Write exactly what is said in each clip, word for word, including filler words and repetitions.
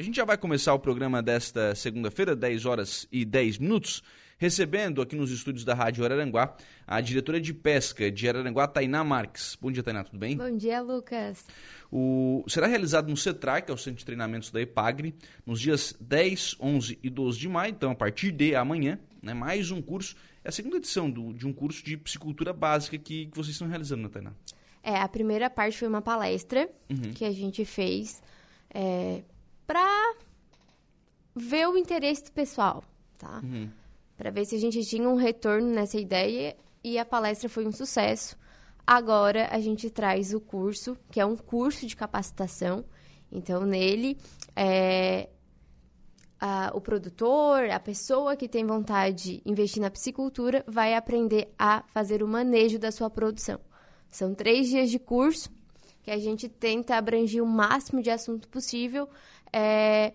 A gente já vai começar o programa desta segunda-feira, dez horas e dez minutos, recebendo aqui nos estúdios da Rádio Araranguá a diretora de pesca de Araranguá, Tainá Marques. Bom dia, Tainá, tudo bem? Bom dia, Lucas. O... Será realizado no CETRA, que é o Centro de Treinamentos da EPAGRI, nos dias dez, onze e doze de maio, então a partir de amanhã, né, mais um curso, é a segunda edição do, de um curso de piscicultura básica que, que vocês estão realizando, né, Tainá? É, a primeira parte foi uma palestra uhum. que a gente fez é, para ver o interesse do pessoal, tá? Uhum. Para ver se a gente tinha um retorno nessa ideia, e a palestra foi um sucesso. Agora a gente traz o curso, que é um curso de capacitação. Então, nele, é, a, o produtor, a pessoa que tem vontade de investir na piscicultura, vai aprender a fazer o manejo da sua produção. São três dias de curso que a gente tenta abranger o máximo de assunto possível é,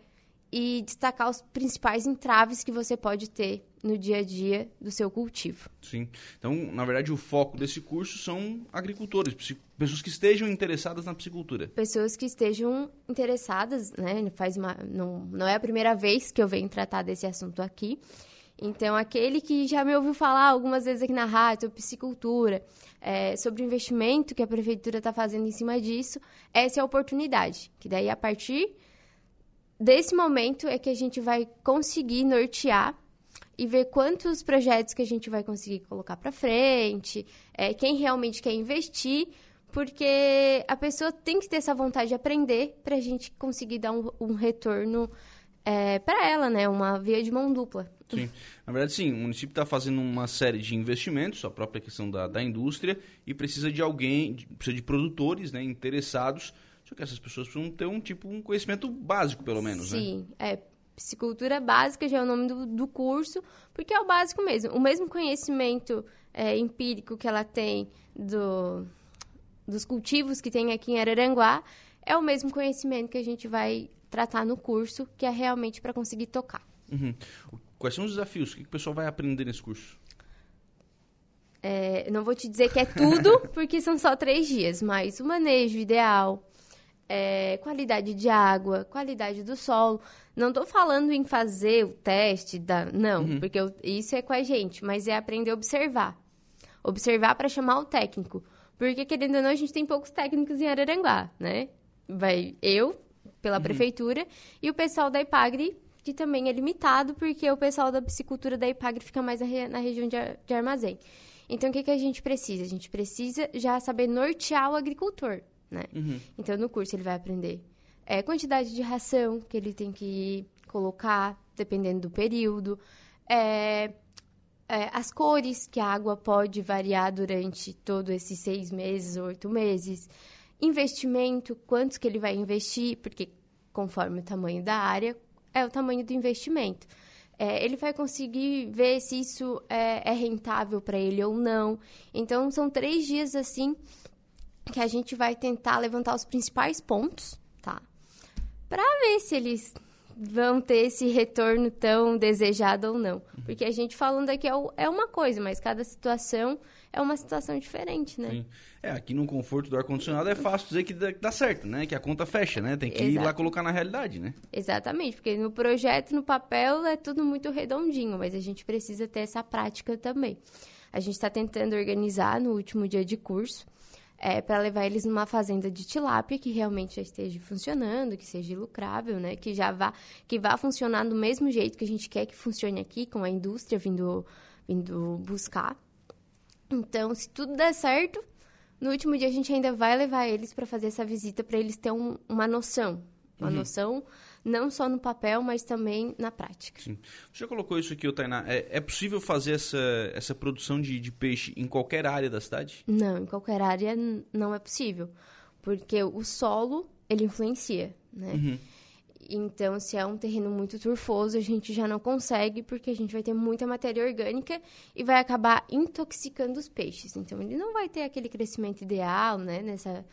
e destacar os principais entraves que você pode ter no dia a dia do seu cultivo. Sim. Então, na verdade, o foco desse curso são agricultores, pessoas que estejam interessadas na piscicultura. Pessoas que estejam interessadas, né? Faz uma, não, não é a primeira vez que eu venho tratar desse assunto aqui. Então, aquele que já me ouviu falar algumas vezes aqui na rádio sobre piscicultura, é, sobre o investimento que a prefeitura está fazendo em cima disso, essa é a oportunidade. Que daí, a partir desse momento, é que a gente vai conseguir nortear e ver quantos projetos que a gente vai conseguir colocar para frente, é, quem realmente quer investir, porque a pessoa tem que ter essa vontade de aprender para a gente conseguir dar um, um retorno é, para ela, né? Uma via de mão dupla. Sim, na verdade sim, o município está fazendo uma série de investimentos, a própria questão da, da indústria, e precisa de alguém, precisa de produtores, né, interessados, só que essas pessoas precisam ter um tipo, um conhecimento básico, pelo menos, sim, né? Sim, é, piscicultura básica já é o nome do, do curso, porque é o básico mesmo, o mesmo conhecimento é, empírico que ela tem do, dos cultivos que tem aqui em Araranguá, é o mesmo conhecimento que a gente vai tratar no curso, que é realmente para conseguir tocar. Uhum. Quais são os desafios? O que o pessoal vai aprender nesse curso? É, não vou te dizer que é tudo, porque são só três dias, mas o manejo ideal, é, qualidade de água, qualidade do solo. Não estou falando em fazer o teste, da, não, uhum. porque eu, isso é com a gente, mas é aprender a observar. Observar para chamar o técnico, porque, querendo ou não, a gente tem poucos técnicos em Araranguá, né? Vai, eu, pela uhum. prefeitura, e o pessoal da EPAGRI, que também é limitado, porque o pessoal da piscicultura da EPAGRI fica mais na, re, na região de, de armazém. Então, o que, que a gente precisa? A gente precisa já saber nortear o agricultor, né? Uhum. Então, no curso ele vai aprender é, quantidade de ração que ele tem que colocar, dependendo do período, é, é, as cores que a água pode variar durante todos esses seis meses, oito meses, investimento, quantos que ele vai investir, porque conforme o tamanho da área, é o tamanho do investimento. É, ele vai conseguir ver se isso é, é rentável para ele ou não. Então, são três dias, assim, que a gente vai tentar levantar os principais pontos, tá? Para ver se eles vão ter esse retorno tão desejado ou não. Porque a gente falando aqui é, o, é uma coisa, mas cada situação é uma situação diferente, né? Sim. É, aqui no conforto do ar-condicionado é fácil dizer que dá, que dá certo, né? Que a conta fecha, né? Tem que Exato. ir lá colocar na realidade, né? Exatamente, porque no projeto, no papel, é tudo muito redondinho, mas a gente precisa ter essa prática também. A gente está tentando organizar no último dia de curso é, para levar eles numa fazenda de tilápia que realmente já esteja funcionando, que seja lucrável, né? Que já vá, que vá funcionar do mesmo jeito que a gente quer que funcione aqui, com a indústria vindo, vindo buscar. Então, se tudo der certo, no último dia a gente ainda vai levar eles para fazer essa visita, para eles terem um, uma noção. Uma uhum. noção, não só no papel, mas também na prática. Sim. Você já colocou isso aqui, Tainá. É, é possível fazer essa, essa produção de, de peixe em qualquer área da cidade? Não, em qualquer área não é possível, porque o solo, ele influencia, né? Uhum. Então, se é um terreno muito turfoso, a gente já não consegue, porque a gente vai ter muita matéria orgânica e vai acabar intoxicando os peixes. Então, ele não vai ter aquele crescimento ideal, né, nessa,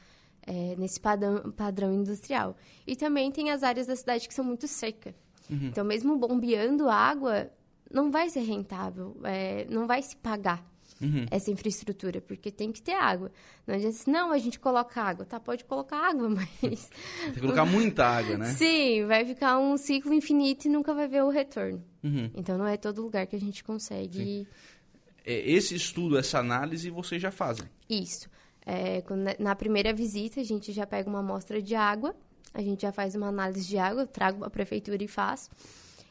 é, nesse padrão, padrão industrial. E também tem as áreas da cidade que são muito secas. Uhum. Então, mesmo bombeando água, não vai ser rentável, é, não vai se pagar. uhum. essa infraestrutura, porque tem que ter água. Não adianta assim, não, a gente coloca água. Tá, pode colocar água, mas... tem que colocar muita água, né? Sim, vai ficar um ciclo infinito e nunca vai ver o retorno. Uhum. Então, não é todo lugar que a gente consegue... Sim. Esse estudo, essa análise, vocês já fazem? Isso. É, na primeira visita, a gente já pega uma amostra de água, a gente já faz uma análise de água, eu trago a prefeitura e faço.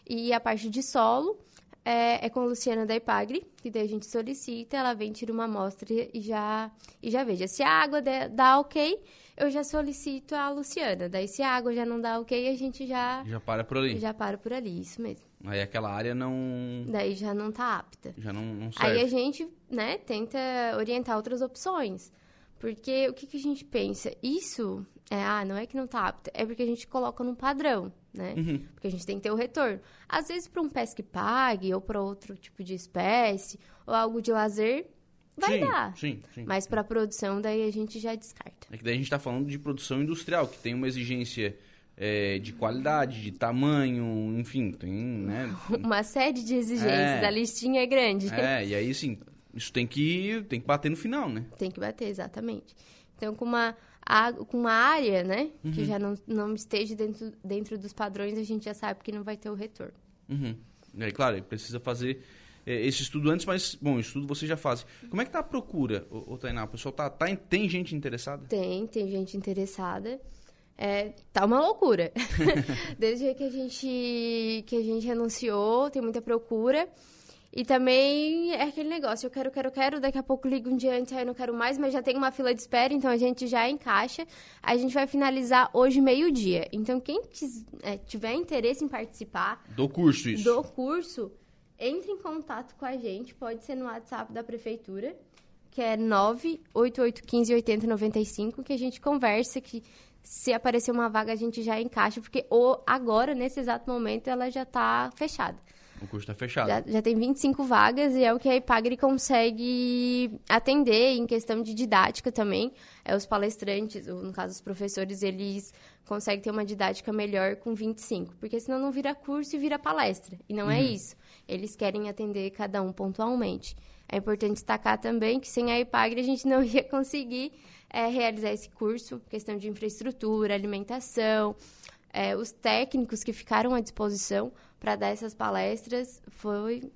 E a parte de solo... É, é com a Luciana da EPAGRI, que daí a gente solicita, ela vem, tira uma amostra e já, e já veja. Se a água der, dá ok, eu já solicito a Luciana. Daí, se a água já não dá ok, a gente já... Já para por ali. Já para por ali, isso mesmo. Aí aquela área não... Daí já não está apta. Já não, não serve. Aí a gente, né, tenta orientar outras opções. Porque o que, que a gente pensa? Isso, é, ah, não é que não está apta, é porque a gente coloca num padrão, né? Uhum. Porque a gente tem que ter o retorno. Às vezes, para um pesque-pague ou para outro tipo de espécie, ou algo de lazer, vai sim, dar. Sim, sim. Mas para a produção, daí a gente já descarta. É que daí a gente está falando de produção industrial, que tem uma exigência... É, de qualidade, de tamanho, enfim, tem, né? Uma série de exigências, é. A listinha é grande. É, e aí, assim, isso tem que, tem que bater no final, né? Tem que bater, exatamente. Então, com uma, a, com uma área, né, uhum. que já não, não esteja dentro, dentro dos padrões, a gente já sabe que não vai ter o retorno. Uhum. É, claro, precisa fazer é, esse estudo antes, mas, bom, o estudo você já faz. Como é que está a procura, ô, ô, Tainá? O pessoal tá, tá, tem gente interessada? Tem, tem gente interessada. É, tá uma loucura. Desde que a gente que a gente anunciou, tem muita procura. E também é aquele negócio, eu quero, quero, quero, daqui a pouco ligo um dia antes, aí não quero mais, mas já tem uma fila de espera, então a gente já encaixa. A gente vai finalizar hoje meio-dia. Então, quem quis, é, tiver interesse em participar... Do curso, isso. Do curso, entre em contato com a gente, pode ser no WhatsApp da Prefeitura, que é nove oito oito um cinco oito zero nove cinco, que a gente conversa, que... Se aparecer uma vaga, a gente já encaixa, porque agora, nesse exato momento, ela já está fechada. O curso está fechado. Já, já tem vinte e cinco vagas e é o que a EPAGRI consegue atender em questão de didática também. É, os palestrantes, ou, no caso, os professores, eles conseguem ter uma didática melhor com vinte e cinco, porque senão não vira curso e vira palestra. E não uhum. é isso. Eles querem atender cada um pontualmente. É importante destacar também que sem a EPAGRI a gente não ia conseguir... É realizar esse curso, questão de infraestrutura, alimentação, é, os técnicos que ficaram à disposição para dar essas palestras, foi...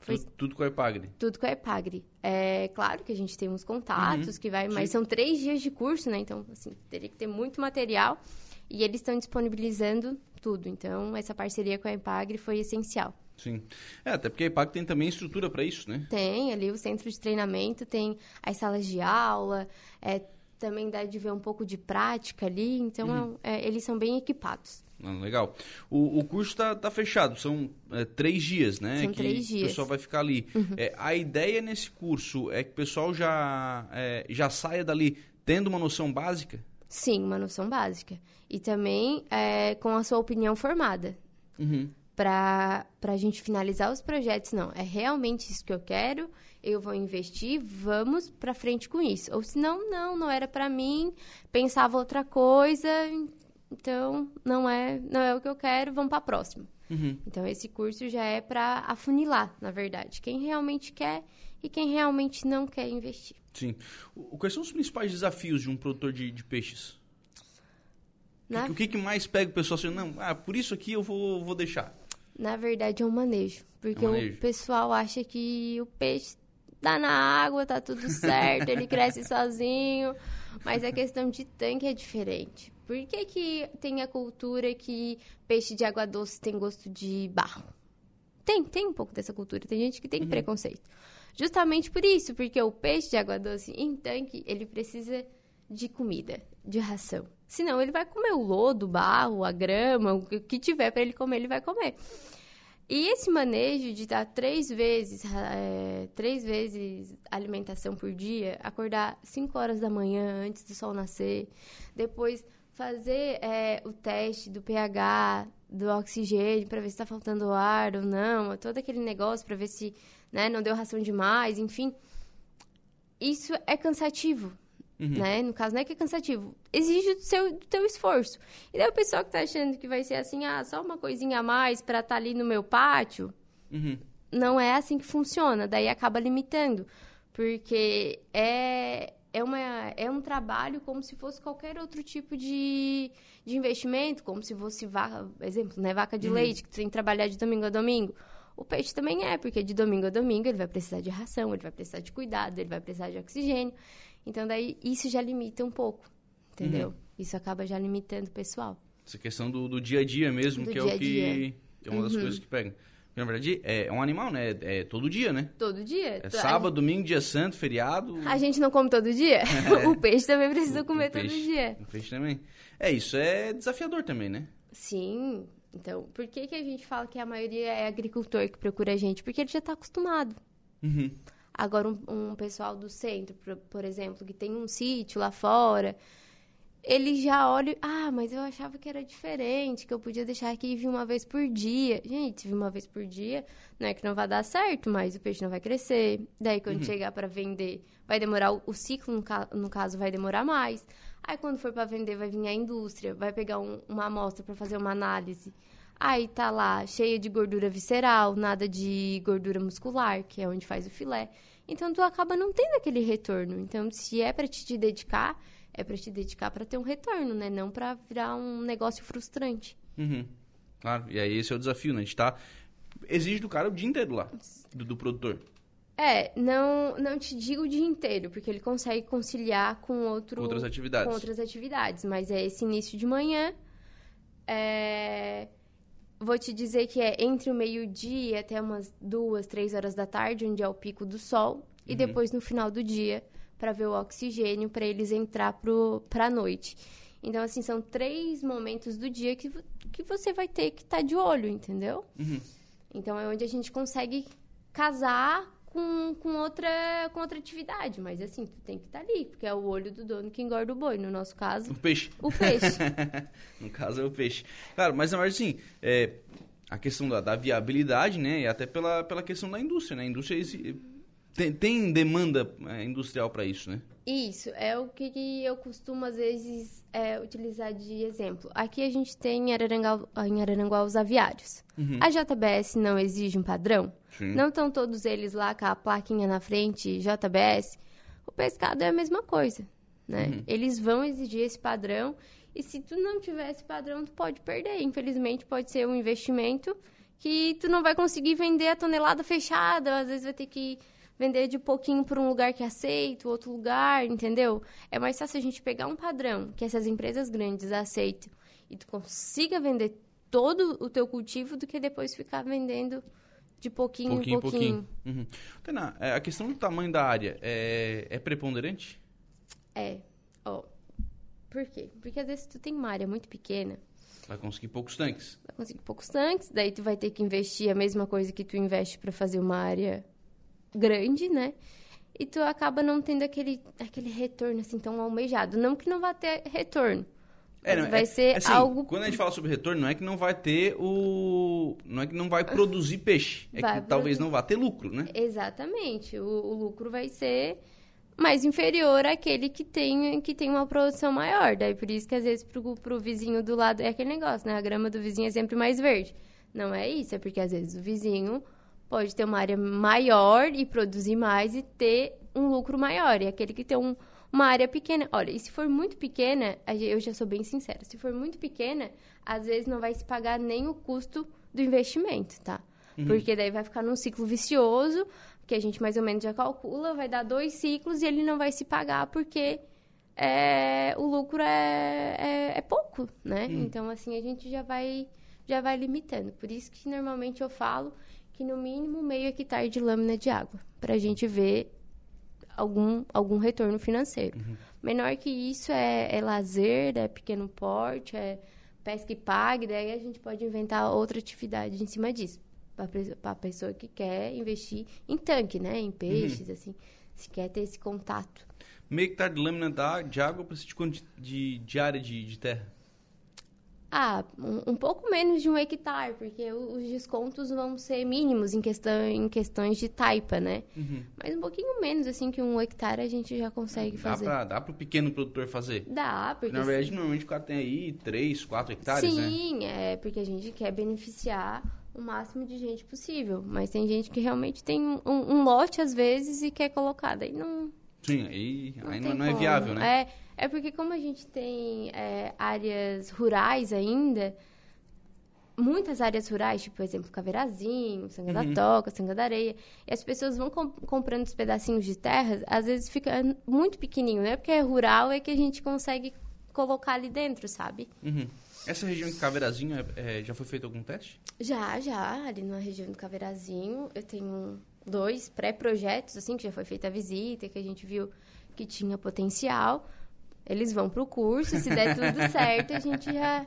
foi tudo, tudo com a EPAGRI? Tudo com a EPAGRI. É claro que a gente tem uns contatos, uhum, que vai, mas sim. São três dias de curso, né? Então, assim, teria que ter muito material e eles estão disponibilizando tudo. Então, essa parceria com a EPAGRI foi essencial. Sim. É, até porque a EPAGRI tem também estrutura para isso, né? Tem, ali o centro de treinamento, tem as salas de aula, é, também dá de ver um pouco de prática ali, então uhum. é, é, eles são bem equipados. Ah, legal. O, o curso está tá fechado, são é, três dias, né? São que três dias. O pessoal vai ficar ali. Uhum. É, a ideia nesse curso é que o pessoal já, é, já saia dali tendo uma noção básica? Sim, uma noção básica. E também é, com a sua opinião formada. Uhum. Para a gente finalizar os projetos, não, é realmente isso que eu quero, eu vou investir, vamos para frente com isso. Ou se não, não, não era para mim, pensava outra coisa, então não é, não é o que eu quero, vamos para a próxima. Uhum. Então, esse curso já é para afunilar, na verdade, quem realmente quer e quem realmente não quer investir. Sim. O, quais são os principais desafios de um produtor de, de peixes? Na... O que, que mais pega o pessoal assim, não, ah, por isso aqui eu vou, vou deixar? Na verdade, é um manejo. Porque é um manejo. O pessoal acha que o peixe tá na água, tá tudo certo, ele cresce sozinho. Mas a questão de tanque é diferente. Por que que tem a cultura que peixe de água doce tem gosto de barro? Tem, tem um pouco dessa cultura. Tem gente que tem uhum. preconceito. Justamente por isso, porque o peixe de água doce em tanque, ele precisa de comida, de ração. Senão ele vai comer o lodo, o barro, a grama, o que tiver para ele comer, ele vai comer. E esse manejo de dar três vezes, é, três vezes alimentação por dia, acordar cinco horas da manhã antes do sol nascer, depois fazer é, o teste do pH, do oxigênio, para ver se está faltando ar ou não, todo aquele negócio para ver se, né, não deu ração demais, enfim. Isso é cansativo. Uhum. Né? No caso, não é que é cansativo. Exige do, seu, do teu esforço. E daí o pessoal que tá achando que vai ser assim, ah, só uma coisinha a mais pra estar tá ali no meu pátio, uhum. não é assim que funciona. Daí acaba limitando. Porque é, é, uma, é um trabalho como se fosse qualquer outro tipo de, de investimento, como se fosse vaca, exemplo, né, vaca de uhum. leite, que tem que trabalhar de domingo a domingo. O peixe também é, porque de domingo a domingo ele vai precisar de ração, ele vai precisar de cuidado, ele vai precisar de oxigênio. Então, daí, isso já limita um pouco, entendeu? Uhum. Isso acaba já limitando o pessoal. Essa questão do, do dia a dia mesmo, do que é o que... É uma uhum. das coisas que pega. Na verdade, é um animal, né? É todo dia, né? Todo dia. É sábado, gente... domingo, dia santo, feriado... A gente não come todo dia? É. O peixe também precisa o, comer o peixe, todo dia. O peixe também. É, isso é desafiador também, né? Sim. Então, por que que a gente fala que a maioria é agricultor que procura a gente? Porque ele já está acostumado. Uhum. Agora, um, um pessoal do centro, por, por exemplo, que tem um sítio lá fora... Ele já olha, ah, mas eu achava que era diferente, que eu podia deixar aqui e vir uma vez por dia. Gente, vir uma vez por dia, não é que não vai dar certo, mas o peixe não vai crescer. Daí, quando uhum. chegar para vender, vai demorar, o ciclo, no, ca, no caso, vai demorar mais. Aí, quando for para vender, vai vir a indústria, vai pegar um, uma amostra para fazer uma análise. Aí, tá lá, cheia de gordura visceral, nada de gordura muscular, que é onde faz o filé. Então, tu acaba não tendo aquele retorno. Então, se é para te, te dedicar... É para te dedicar para ter um retorno, né? Não para virar um negócio frustrante. Uhum. Claro, e aí esse é o desafio, né? A gente tá... Exige do cara o dia inteiro lá, do, do produtor. É, não, não te digo o dia inteiro, porque ele consegue conciliar com, outro, outras atividades. com outras atividades. Mas é esse início de manhã. É... Vou te dizer que é entre o meio-dia até umas duas, três horas da tarde, onde é o pico do sol. Uhum. E depois no final do dia... para ver o oxigênio, para eles entrar para a noite. Então, assim, são três momentos do dia que, que você vai ter que estar tá de olho, entendeu? Uhum. Então, é onde a gente consegue casar com, com, outra, com outra atividade. Mas, assim, tu tem que estar tá ali, porque é o olho do dono que engorda o boi. No nosso caso... O peixe. O peixe. No caso, é o peixe. Claro, mas, na verdade, assim, é, a questão da, da viabilidade, né? E até pela, pela questão da indústria, né? A indústria... Esse, Tem, tem demanda industrial para isso, né? Isso, é o que eu costumo, às vezes, é, utilizar de exemplo. Aqui a gente tem em Araranguá, em Araranguá os aviários. Uhum. A J B S não exige um padrão? Sim. Não estão todos eles lá com a plaquinha na frente, J B S? O pescado é a mesma coisa, né? Uhum. Eles vão exigir esse padrão e se tu não tiver esse padrão, tu pode perder. Infelizmente, pode ser um investimento que tu não vai conseguir vender a tonelada fechada, às vezes vai ter que... Vender de pouquinho para um lugar que aceita, outro lugar, entendeu? É mais fácil a gente pegar um padrão que essas empresas grandes aceitam e tu consiga vender todo o teu cultivo do que depois ficar vendendo de pouquinho em pouquinho. pouquinho. pouquinho. Uhum. Tainá, a questão do tamanho da área é, é preponderante? É. Ó, por quê? Porque às vezes tu tem uma área muito pequena. Vai conseguir poucos tanques. Vai conseguir poucos tanques, daí tu vai ter que investir a mesma coisa que tu investe para fazer uma área... grande, né? E tu acaba não tendo aquele, aquele retorno, assim, tão almejado. Não que não vá ter retorno. É, não, vai é, ser assim, algo... Quando a gente fala sobre retorno, não é que não vai ter o... Não é que não vai produzir peixe. É vai que produzir. Talvez não vá ter lucro, né? Exatamente. O, o lucro vai ser mais inferior àquele que tem, que tem uma produção maior. Daí, por isso que, às vezes, pro, pro vizinho do lado... É aquele negócio, né? A grama do vizinho é sempre mais verde. Não é isso. É porque, às vezes, o vizinho... Pode ter uma área maior e produzir mais e ter um lucro maior. E aquele que tem um, uma área pequena... Olha, e se for muito pequena, eu já sou bem sincera, se for muito pequena, às vezes não vai se pagar nem o custo do investimento, tá? Uhum. Porque daí vai ficar num ciclo vicioso, que a gente mais ou menos já calcula, vai dar dois ciclos e ele não vai se pagar porque é, o lucro é, é, é pouco, né? Uhum. Então, assim, a gente já vai, já vai limitando. Por isso que normalmente eu falo... que no mínimo meio hectare de lâmina de água, para a gente ver algum, algum retorno financeiro. Uhum. Menor que isso é, é lazer, é pequeno porte, é pesca e pague, daí a gente pode inventar outra atividade em cima disso, para a pessoa que quer investir em tanque, né? Em peixes, uhum. assim, se quer ter esse contato. Meio hectare de lâmina de água para esse quanto de, de área de, de terra? Ah, um, um pouco menos de um hectare, porque os descontos vão ser mínimos em, questão, em questões de taipa, né? Uhum. Mas um pouquinho menos, assim, que um hectare a gente já consegue dá fazer. Pra, dá para o pequeno produtor fazer? Dá, porque... Na verdade, normalmente o cara tem aí três, quatro hectares, sim, né? Sim, é porque a gente quer beneficiar o máximo de gente possível. Mas tem gente que realmente tem um, um lote, às vezes, e quer colocar. Daí não... Sim, aí não, aí não, não é viável, né? É, é porque como a gente tem é, áreas rurais ainda, muitas áreas rurais, tipo, por exemplo, Caveirazinho, Sanga da uhum. Toca, Sanga da Areia, e as pessoas vão comp- comprando os pedacinhos de terra, às vezes fica muito pequenininho, né? Porque é rural, é que a gente consegue colocar ali dentro, sabe? Uhum. Essa região de Caveirazinho, é, é, já foi feito algum teste? Já, já, ali na região do Caveirazinho, eu tenho... dois pré-projetos, assim, que já foi feita a visita, que a gente viu que tinha potencial. Eles vão pro curso, se der tudo certo, a gente já,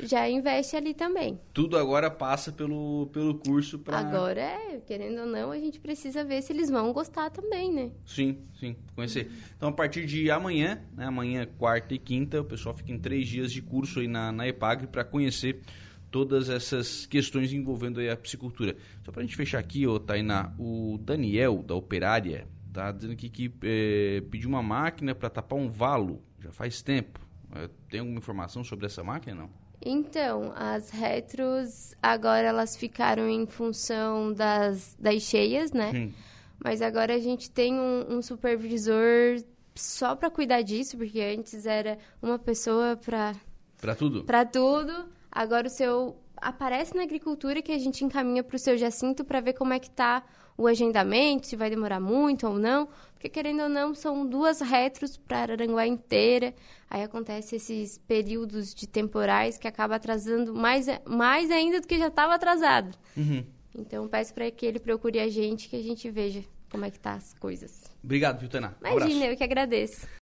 já investe ali também. Tudo agora passa pelo, pelo curso para... Agora, é, querendo ou não, a gente precisa ver se eles vão gostar também, né? Sim, sim, conhecer. Então, a partir de amanhã, né, amanhã, quarta e quinta, o pessoal fica em três dias de curso aí na, na EPAGRI para conhecer todas essas questões envolvendo aí a piscicultura. Só para a gente fechar aqui, ô, Tainá, o Daniel, da Operária, tá dizendo aqui que é, pediu uma máquina para tapar um valo, já faz tempo. É, tem alguma informação sobre essa máquina, não? Então, as retros, agora elas ficaram em função das, das cheias, né? Sim. Mas agora a gente tem um, um supervisor só para cuidar disso, porque antes era uma pessoa para... Para tudo? Para tudo. Agora o seu aparece na agricultura que a gente encaminha para o seu Jacinto para ver como é que está o agendamento, se vai demorar muito ou não. Porque, querendo ou não, são duas retros para Araranguá inteira. Aí acontece esses períodos de temporais que acaba atrasando mais, mais ainda do que já estava atrasado. Uhum. Então, peço para que ele procure a gente, que a gente veja como é que tá as coisas. Obrigado, viu, Tainá? Imagina, um abraço. Eu que agradeço.